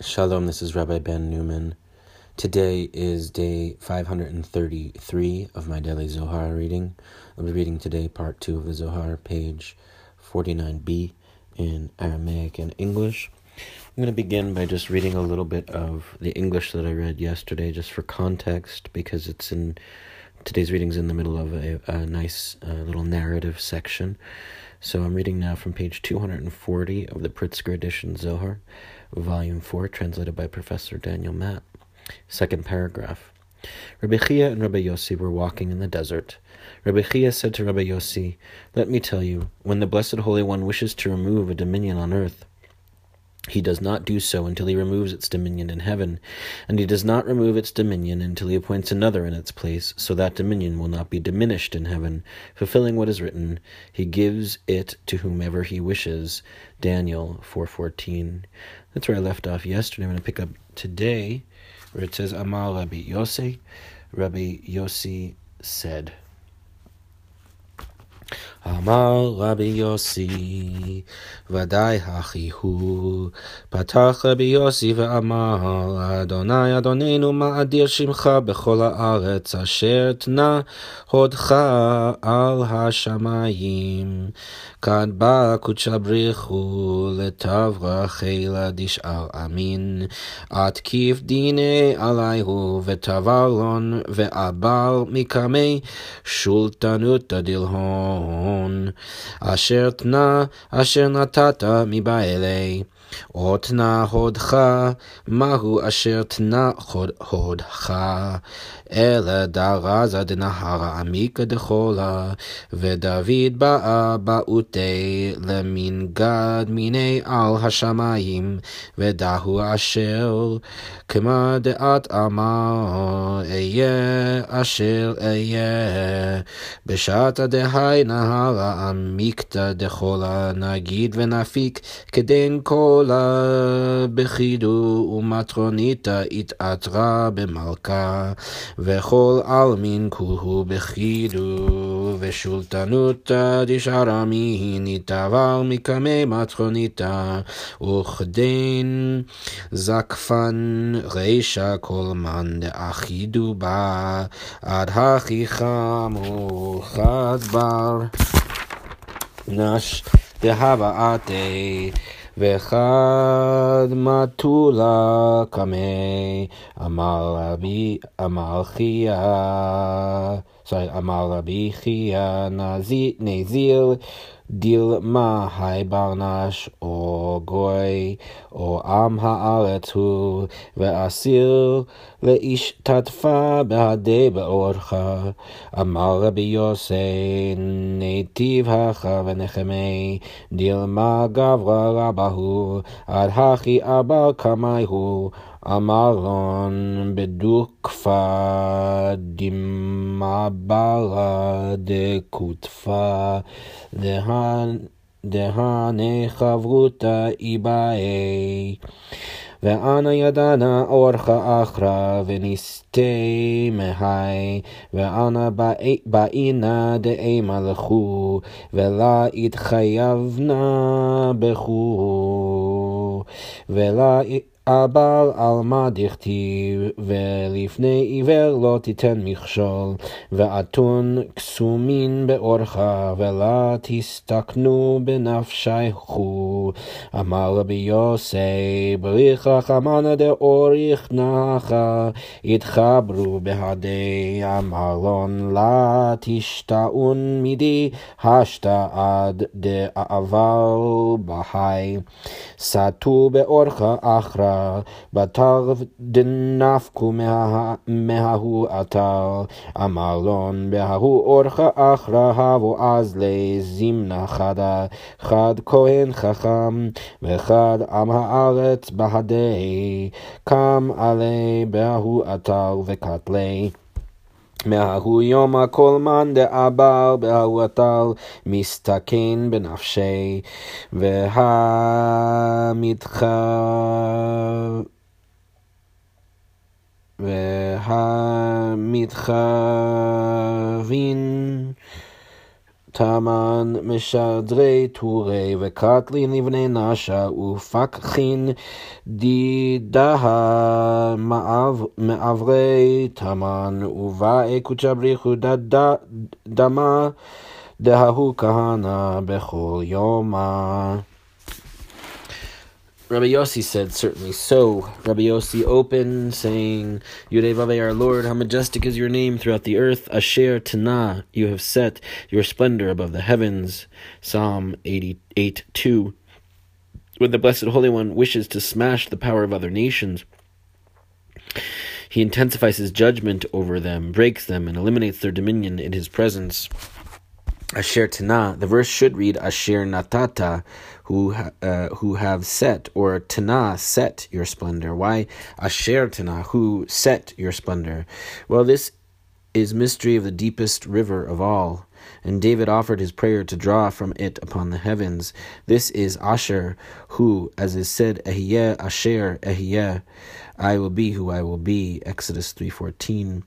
Shalom, this is Rabbi Ben Newman. Today is day 533 of my daily Zohar reading. I'll be reading today part 2 of the Zohar, page 49b in Aramaic and English. I'm going to begin by just reading a little bit of the English that I read yesterday, just for context, because it's in today's reading's in the middle of a nice little narrative section. So I'm reading now from page 240 of the Pritzker edition Zohar, volume 4, translated by Professor Daniel Matt. Second paragraph. Rabbi Chiya and Rabbi Yossi were walking in the desert. Rabbi Chiya said to Rabbi Yossi, "Let me tell you, when the Blessed Holy One wishes to remove a dominion on earth, he does not do so until he removes its dominion in heaven, and he does not remove its dominion until he appoints another in its place, so that dominion will not be diminished in heaven, fulfilling what is written, he gives it to whomever he wishes." Daniel 4:14. That's where I left off yesterday. I'm going to pick up today, where it says, Amar Rabbi Yossi said. Amar Rabbi Yossi, Vadai Hachihu, Patach Rabbi Yossi ve'amar, Adonai Adonenu ma'adir shimcha bechol ha'aretz asher tna hodcha al hashamayim, kad ba kutshabrichu letavrach eladishar amin, atkif dine alayhu vetavalon ve'abar mikamei shultanut adilhon. Asher tna, asher natata mibaelei. Otna hodcha, mahu asher tna hodcha. Ela daraza de nahara amika de chola. Vedavid ba'a ba'utei lemin gad minei al hashamayim. Vedahu asher kema de'at amar. Eye asher eye. Beshata dehai nahara amikta de chola. Nagid venafik keden kol. Bechidu umatronita it atra bemalka vechol almin kuhu bechidu veshultanuta disharami nitavar mikame matronita uchdein zakfan reisha kolman de achidu ba adhachichamu chadbar nash dehava ate Vechad matula kamei Amar Rabbi Chiya Nazir Dilma hai barnash o goy o am haarethu ve'asir leish tatfa behadei beorcha amar Rabbi Yossi neitiv hacha venechemei dilma gavra rabahu ad hachi abar kamayhu Amalon bedukfa dimabara de kutfa dehane chavruta ibae Ve'ana yadana orcha achra veniste mehai ve'ana ba'ina de'ema lechu ve'la itchayavna bechu ve'la אבל על מה דכתיב, ולפני עיוור לא תיתן מכשול, ואתון קסומין באורך, ולא תסתכנו בנפשייכו. אמר רבי יוסי, בריחה חמנה דאוריך נחה, התחברו בהדי, אמר לון, לא תשתאון מידי, השתעד דעבר בהי. סתו באורך אחרא בתר דנפקו מההו אתר אמר לון בההו אורך אחרא הבו אז לזימנה חדה חד כהן חכם וחד עם הארץ בהדי קם עלי בההו אתר וקטלי מההוא יום הכל מן דעבר בההו אתר מסתכן בנפשי והמתחבין Taman mishadrei turei vekatlin livnei nasha ufakhin didaha me'avrei taman uvaekucha brichu dama dehahu kahana bechol yoma. Rabbi Yossi said, certainly so. Rabbi Yossi opened, saying, Yudei Vavei, our Lord, how majestic is your name throughout the earth. Asher Tanah, you have set your splendor above the heavens. Psalm 88:2. When the Blessed Holy One wishes to smash the power of other nations, he intensifies his judgment over them, breaks them, and eliminates their dominion in his presence. Asher Tanah. The verse should read Asher Natata, who have set, or Tanah, set your splendor. Why Asher Tanah, who set your splendor? Well, this is mystery of the deepest river of all, and David offered his prayer to draw from it upon the heavens. This is Asher, who, as is said, Ehiyeh Asher Ehiyeh, I will be who I will be, Exodus 3:14.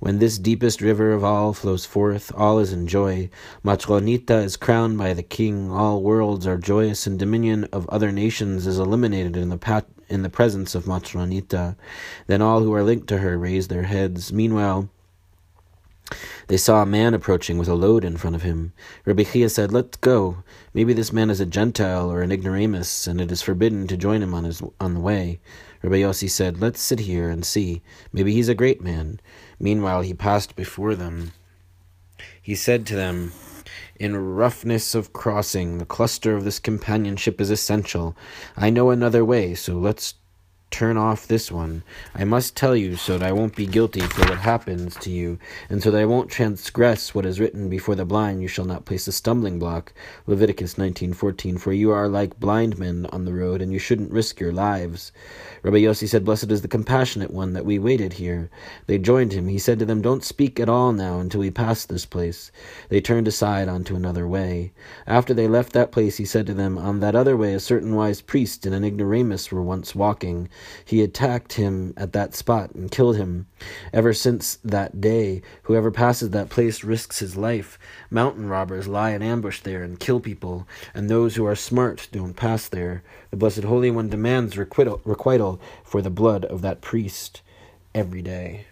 When this deepest river of all flows forth, all is in joy. Matronita is crowned by the king. All worlds are joyous, and dominion of other nations is eliminated in the presence of Matronita. Then all who are linked to her raise their heads. Meanwhile, they saw a man approaching with a load in front of him. Rabbi Chiya said, "Let's go. Maybe this man is a Gentile or an ignoramus, and it is forbidden to join him on the way." Rabbi Yossi said, "Let's sit here and see. Maybe he's a great man." Meanwhile, he passed before them. He said to them, "In roughness of crossing, the cluster of this companionship is essential. I know another way, so let's turn off this one. I must tell you so that I won't be guilty for what happens to you, and so that I won't transgress what is written before the blind. You shall not place a stumbling block. Leviticus 19:14. For you are like blind men on the road, and you shouldn't risk your lives." Rabbi Yossi said, "Blessed is the compassionate one that we waited here." They joined him. He said to them, "Don't speak at all now until we pass this place." They turned aside onto another way. After they left that place, he said to them, "On that other way, a certain wise priest and an ignoramus were once walking. He attacked him at that spot and killed him. Ever since that day, whoever passes that place risks his life. Mountain robbers lie in ambush there and kill people, and those who are smart don't pass there. The Blessed Holy One demands requital for the blood of that priest every day."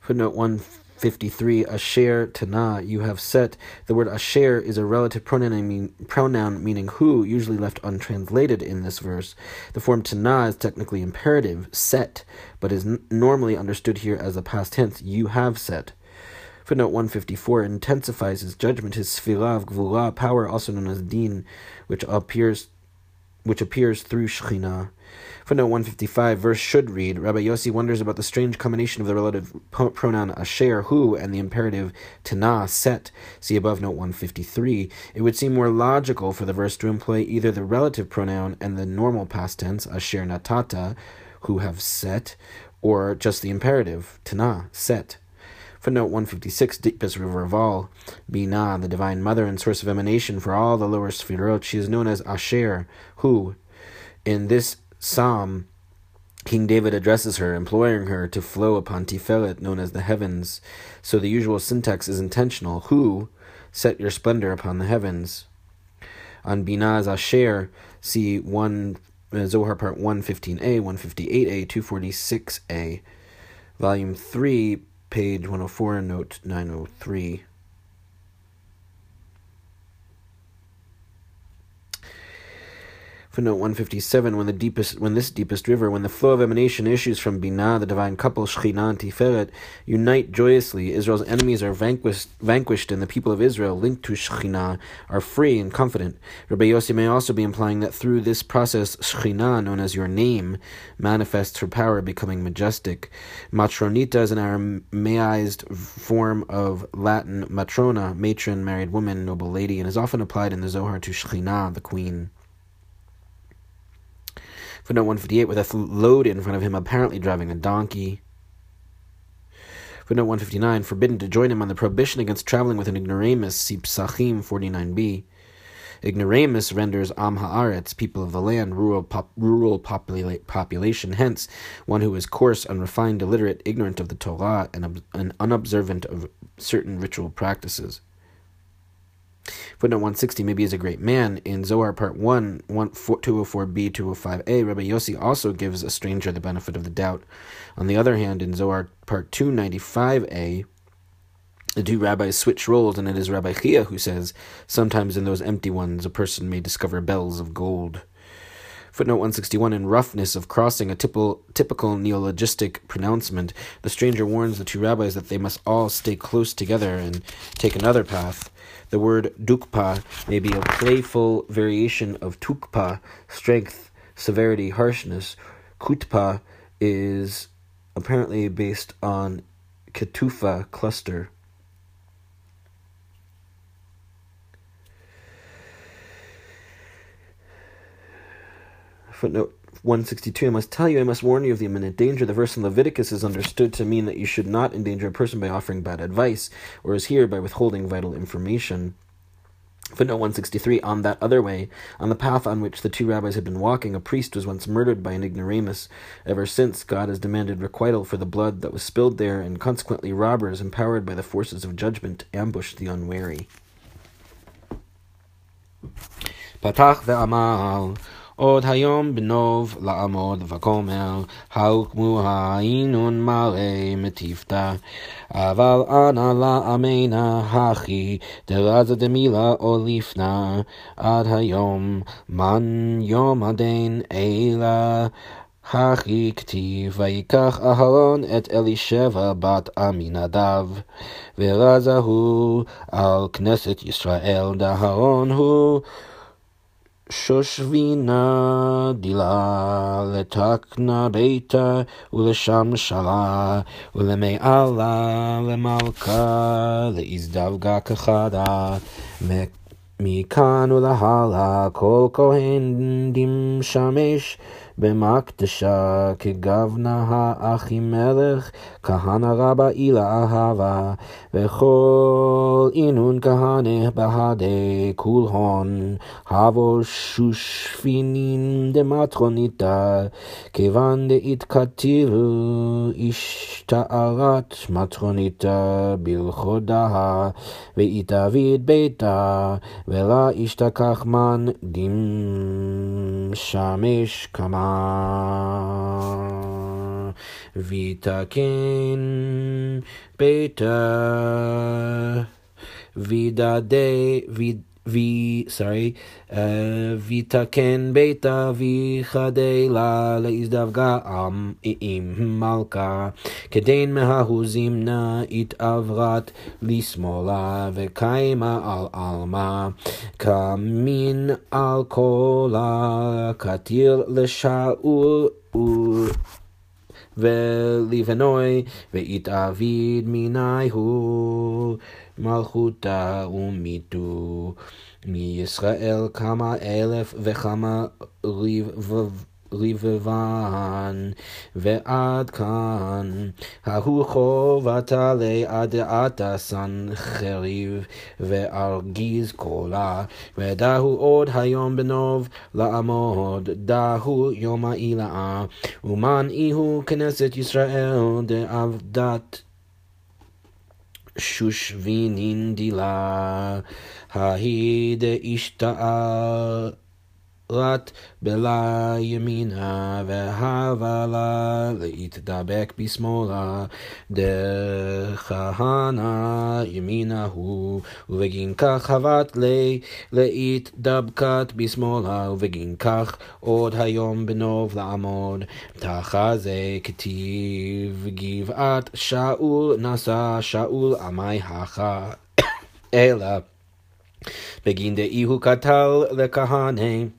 Footnote 153, Asher Tanah, you have set. The word Asher is a relative pronoun meaning who, usually left untranslated in this verse. The form Tanah is technically imperative, set, but is normally understood here as a past tense, you have set. Footnote 154, intensifies his judgment, his Sfirah of Gvura, power, also known as Din, which appears through Shekhinah. Footnote 155, verse should read, Rabbi Yossi wonders about the strange combination of the relative pronoun Asher, who, and the imperative Tanah, set. See above note 153. It would seem more logical for the verse to employ either the relative pronoun and the normal past tense, Asher Natata, who have set, or just the imperative, Tanah, set. Footnote 156, deepest river of all, Binah, the Divine Mother and source of emanation for all the lower Sfirot. She is known as Asher, who. In this psalm, King David addresses her, imploring her to flow upon Tiferet, known as the heavens. So the usual syntax is intentional. Who, set your splendor upon the heavens. On Binah's Asher, see Zohar Part 115a, 158a, 246a, Volume 3, page 104, note 903. Footnote 157, when this deepest river, when the flow of emanation issues from Binah, the divine couple, Shekhinah and Tiferet, unite joyously, Israel's enemies are vanquished, and the people of Israel, linked to Shekhinah, are free and confident. Rabbi Yossi may also be implying that through this process, Shekhinah, known as your name, manifests her power, becoming majestic. Matronita is an Aramaized form of Latin matrona, matron, married woman, noble lady, and is often applied in the Zohar to Shekhinah, the queen. Footnote 158, with a load in front of him, apparently driving a donkey. Footnote 159, forbidden to join him on the prohibition against traveling with an ignoramus, see Psachim 49b. Ignoramus renders Am Haaretz, people of the land, rural population, hence one who is coarse, unrefined, illiterate, ignorant of the Torah, and unobservant of certain ritual practices. Footnote 160, maybe is a great man. In Zohar Part 1, 204b, 205a, Rabbi Yossi also gives a stranger the benefit of the doubt. On the other hand, in Zohar Part 295a, the two rabbis switch roles, and it is Rabbi Chiya who says, sometimes in those empty ones a person may discover bells of gold. Footnote 161, in roughness of crossing, a typical neologistic pronouncement, the stranger warns the two rabbis that they must all stay close together and take another path. The word dukpa may be a playful variation of tukpa, strength, severity, harshness. Kutpa is apparently based on ketufa, cluster. Footnote 162, I must warn you of the imminent danger. The verse in Leviticus is understood to mean that you should not endanger a person by offering bad advice, or as here, by withholding vital information. Footnote 163, on that other way, on the path on which the two rabbis had been walking, a priest was once murdered by an ignoramus. Ever since, God has demanded requital for the blood that was spilled there, and consequently robbers, empowered by the forces of judgment, ambush the unwary. Patach ve'amal עוד היום בנוב לעמוד וכומר, הוקמו העינון מלא מטיפתה, אבל אנא לעמנה הכי, דרזה דמילה או לפנה, עד היום מן יום הדין אלא, הכי כתיב, ויקח אהרון את אלישבע בת עמינדב, ורזה הוא על כנסת ישראל, דהרון הוא, Shoshvina dila letakna beita ulashamshala ulemeala lemalka leizdavga kachada mikan ulahala kol kohen dim shamesh bemakdasha kegavna haachimelech kahana rabba ila ahava vechol inun kahane bahade kulhon havo shushfinim de matronita kevan de itkatiru ishtaarat matronita bilchodaha veitavid beta vela ishtakachman dim shamesh kama Vitakin Beta Vidade Vitakin Beta Vihadela Leizdavga Am Im Malka Kedain Mehahuzimna It Avrat Lismola Vekaima Al Alma Kamin Al Kola Katil Leshaul Velivenoi Veit Avid Minaihu Malchuta Umitu Mi Yisrael Kama Elef Vechama Rivevan Vead Khan Hahucho Vatale Adeata Sancheriv Veargiz Kola Vedahu Od Hayom Benov Laamod Dahu Yoma Ilaa Uman Ihu Knesset Yisrael De Avdat Shushvinin Dila Hahide Ishtaal Lat bela yamina vehavala leitdabek bismola de chahana yamina hu uveginkach havat le leitdabkat bismola uveginkach od hayom benov laamod tachaze ketiv givat shaul nasa shaul amai hacha ela begin de ihu katal lekahane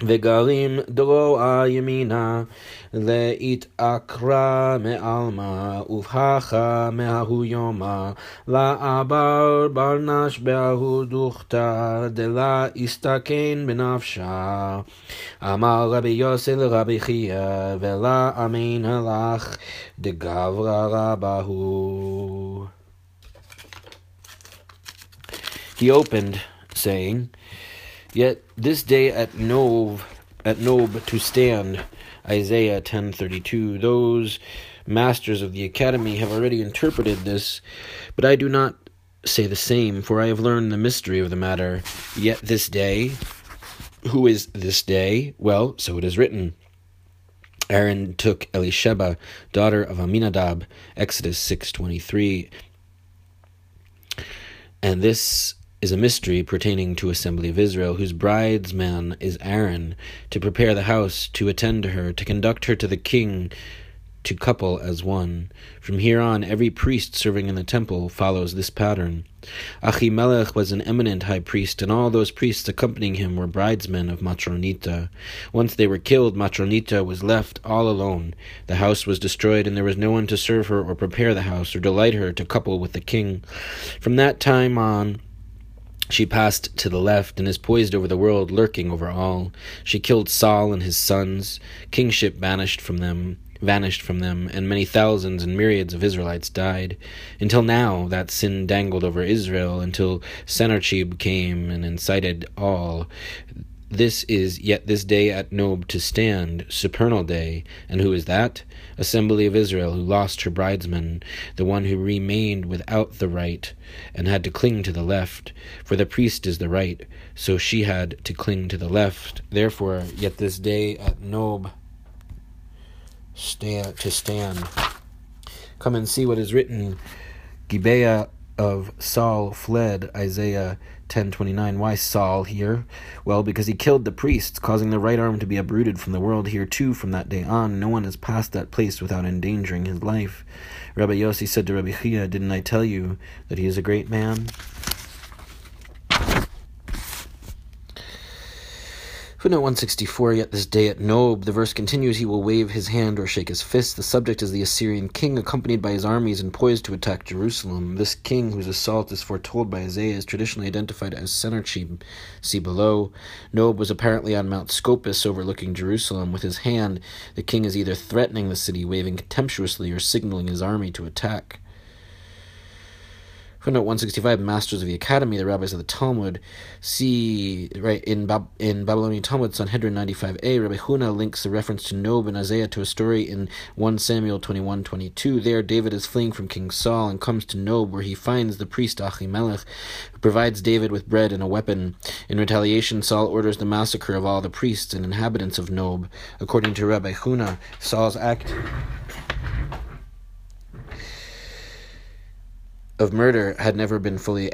Vegarim doroa yamina leit akra me alma uvhacha meahu yoma la abar barnash beahu duchta de la istaken benafsha amar Rabbi Yossi Rabbi Chiya vela amin halach de gavra rabahu. He opened, saying, Yet this day at Nob to stand, Isaiah 10:32. Those masters of the academy have already interpreted this, but I do not say the same, for I have learned the mystery of the matter. Yet this day, who is this day? Well, so it is written. Aaron took Elisheba, daughter of Aminadab, Exodus 6:23. And this is a mystery pertaining to Assembly of Israel, whose bridesman is Aaron, to prepare the house, to attend to her, to conduct her to the king, to couple as one. From here on, every priest serving in the temple follows this pattern. Achimelech was an eminent high priest, and all those priests accompanying him were bridesmen of Matronita. Once they were killed, Matronita was left all alone. The house was destroyed, and there was no one to serve her or prepare the house or delight her to couple with the king. From that time on, she passed to the left and is poised over the world, lurking over all. She killed Saul and his sons. Kingship vanished from them, and many thousands and myriads of Israelites died. Until now, that sin dangled over Israel, until Sennacherib came and incited all. This is yet this day at Nob to stand, supernal day. And who is that? Assembly of Israel, who lost her bridesman, the one who remained without the right and had to cling to the left. For the priest is the right, so she had to cling to the left. Therefore, yet this day at Nob to stand. Come and see what is written. Gibeah of Saul fled, Isaiah 10:29. Why Saul here? Well, because he killed the priests, causing the right arm to be uprooted from the world. Here too, from that day on, no one has passed that place without endangering his life. Rabbi Yossi said to Rabbi Chiya, "Didn't I tell you that he is a great man?" Footnote 164, yet this day at Nob, the verse continues, he will wave his hand or shake his fist. The subject is the Assyrian king, accompanied by his armies and poised to attack Jerusalem. This king, whose assault is foretold by Isaiah, is traditionally identified as Sennacherib. See below. Nob was apparently on Mount Scopus, overlooking Jerusalem. With his hand, the king is either threatening the city, waving contemptuously, or signaling his army to attack. Footnote 165, Masters of the Academy, the Rabbis of the Talmud. See, right, in Babylonian Talmud, Sanhedrin 95a, Rabbi Huna links the reference to Nob and Isaiah to a story in 1 Samuel 21:22. There, David is fleeing from King Saul and comes to Nob, where he finds the priest Achimelech, who provides David with bread and a weapon. In retaliation, Saul orders the massacre of all the priests and inhabitants of Nob. According to Rabbi Huna, Saul's act of murder had never been fully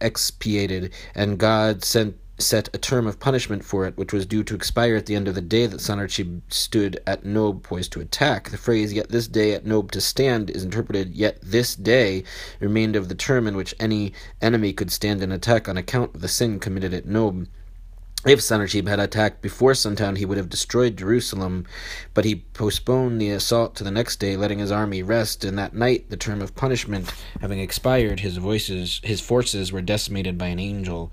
expiated, and God set a term of punishment for it, which was due to expire at the end of the day that Sennacherib stood at Nob poised to attack. The phrase, yet this day at Nob to stand, is interpreted, yet this day remained of the term in which any enemy could stand an attack on account of the sin committed at Nob. If Sennacherib had attacked before sundown, he would have destroyed Jerusalem, but he postponed the assault to the next day, letting his army rest, and that night, the term of punishment having expired, his forces were decimated by an angel.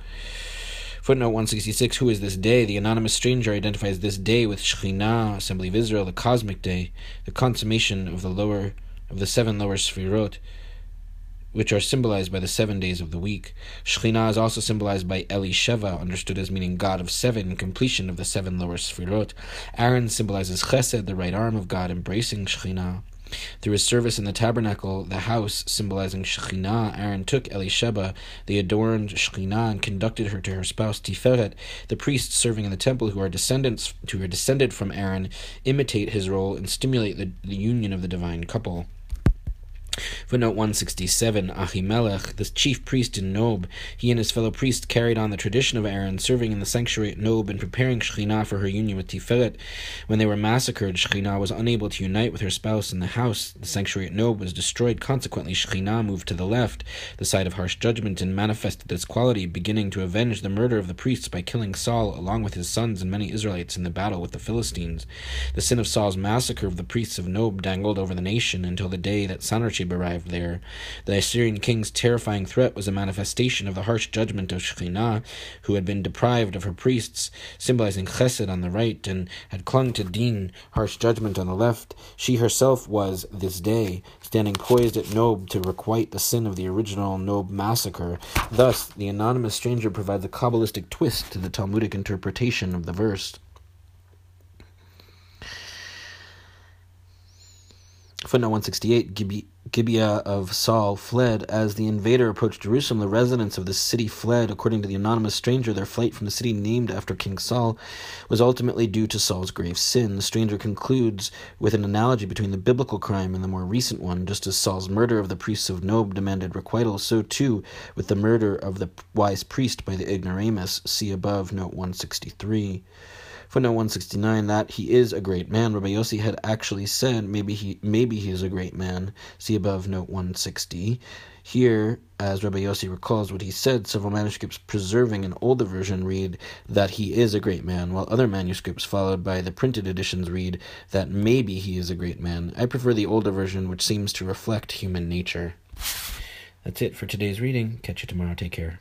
Footnote 166, who is this day? The anonymous stranger identifies this day with Shekhinah, Assembly of Israel, the cosmic day, the consummation of the seven lower Sfirot, which are symbolized by the 7 days of the week. Shekhinah is also symbolized by Elisheva, understood as meaning God of seven, completion of the seven lower Sfirot. Aaron symbolizes Chesed, the right arm of God, embracing Shekhinah. Through his service in the tabernacle, the house, symbolizing Shekhinah, Aaron took Elisheba, they adorned Shekhinah, and conducted her to her spouse Tiferet. The priests serving in the temple, who are descended from Aaron, imitate his role and stimulate the union of the divine couple. Footnote 167, Achimelech, the chief priest in Nob, he and his fellow priests carried on the tradition of Aaron, serving in the sanctuary at Nob and preparing Shekhinah for her union with Tiferet. When they were massacred, Shekhinah was unable to unite with her spouse in the house. The sanctuary at Nob was destroyed. Consequently, Shekhinah moved to the left, the side of harsh judgment, and manifested this quality, beginning to avenge the murder of the priests by killing Saul, along with his sons and many Israelites, in the battle with the Philistines. The sin of Saul's massacre of the priests of Nob dangled over the nation until the day that Sennacherib Sennacherib arrived there. The Assyrian king's terrifying threat was a manifestation of the harsh judgment of Shekhinah, who had been deprived of her priests, symbolizing chesed on the right, and had clung to din, harsh judgment, on the left. She herself was, this day, standing poised at Nob to requite the sin of the original Nob massacre. Thus, the anonymous stranger provides a Kabbalistic twist to the Talmudic interpretation of the verse. Footnote 168, Gibeah of Saul fled. As the invader approached Jerusalem, the residents of the city fled. According to the anonymous stranger, their flight from the city named after King Saul was ultimately due to Saul's grave sin. The stranger concludes with an analogy between the biblical crime and the more recent one. Just as Saul's murder of the priests of Nob demanded requital, so too with the murder of the wise priest by the ignoramus. See above, note 163. Footnote 169, that he is a great man. Rabbi Yossi had actually said, maybe he is a great man. See above, note 160. Here, as Rabbi Yossi recalls what he said, several manuscripts preserving an older version read that he is a great man, while other manuscripts followed by the printed editions read that maybe he is a great man. I prefer the older version, which seems to reflect human nature. That's it for today's reading. Catch you tomorrow. Take care.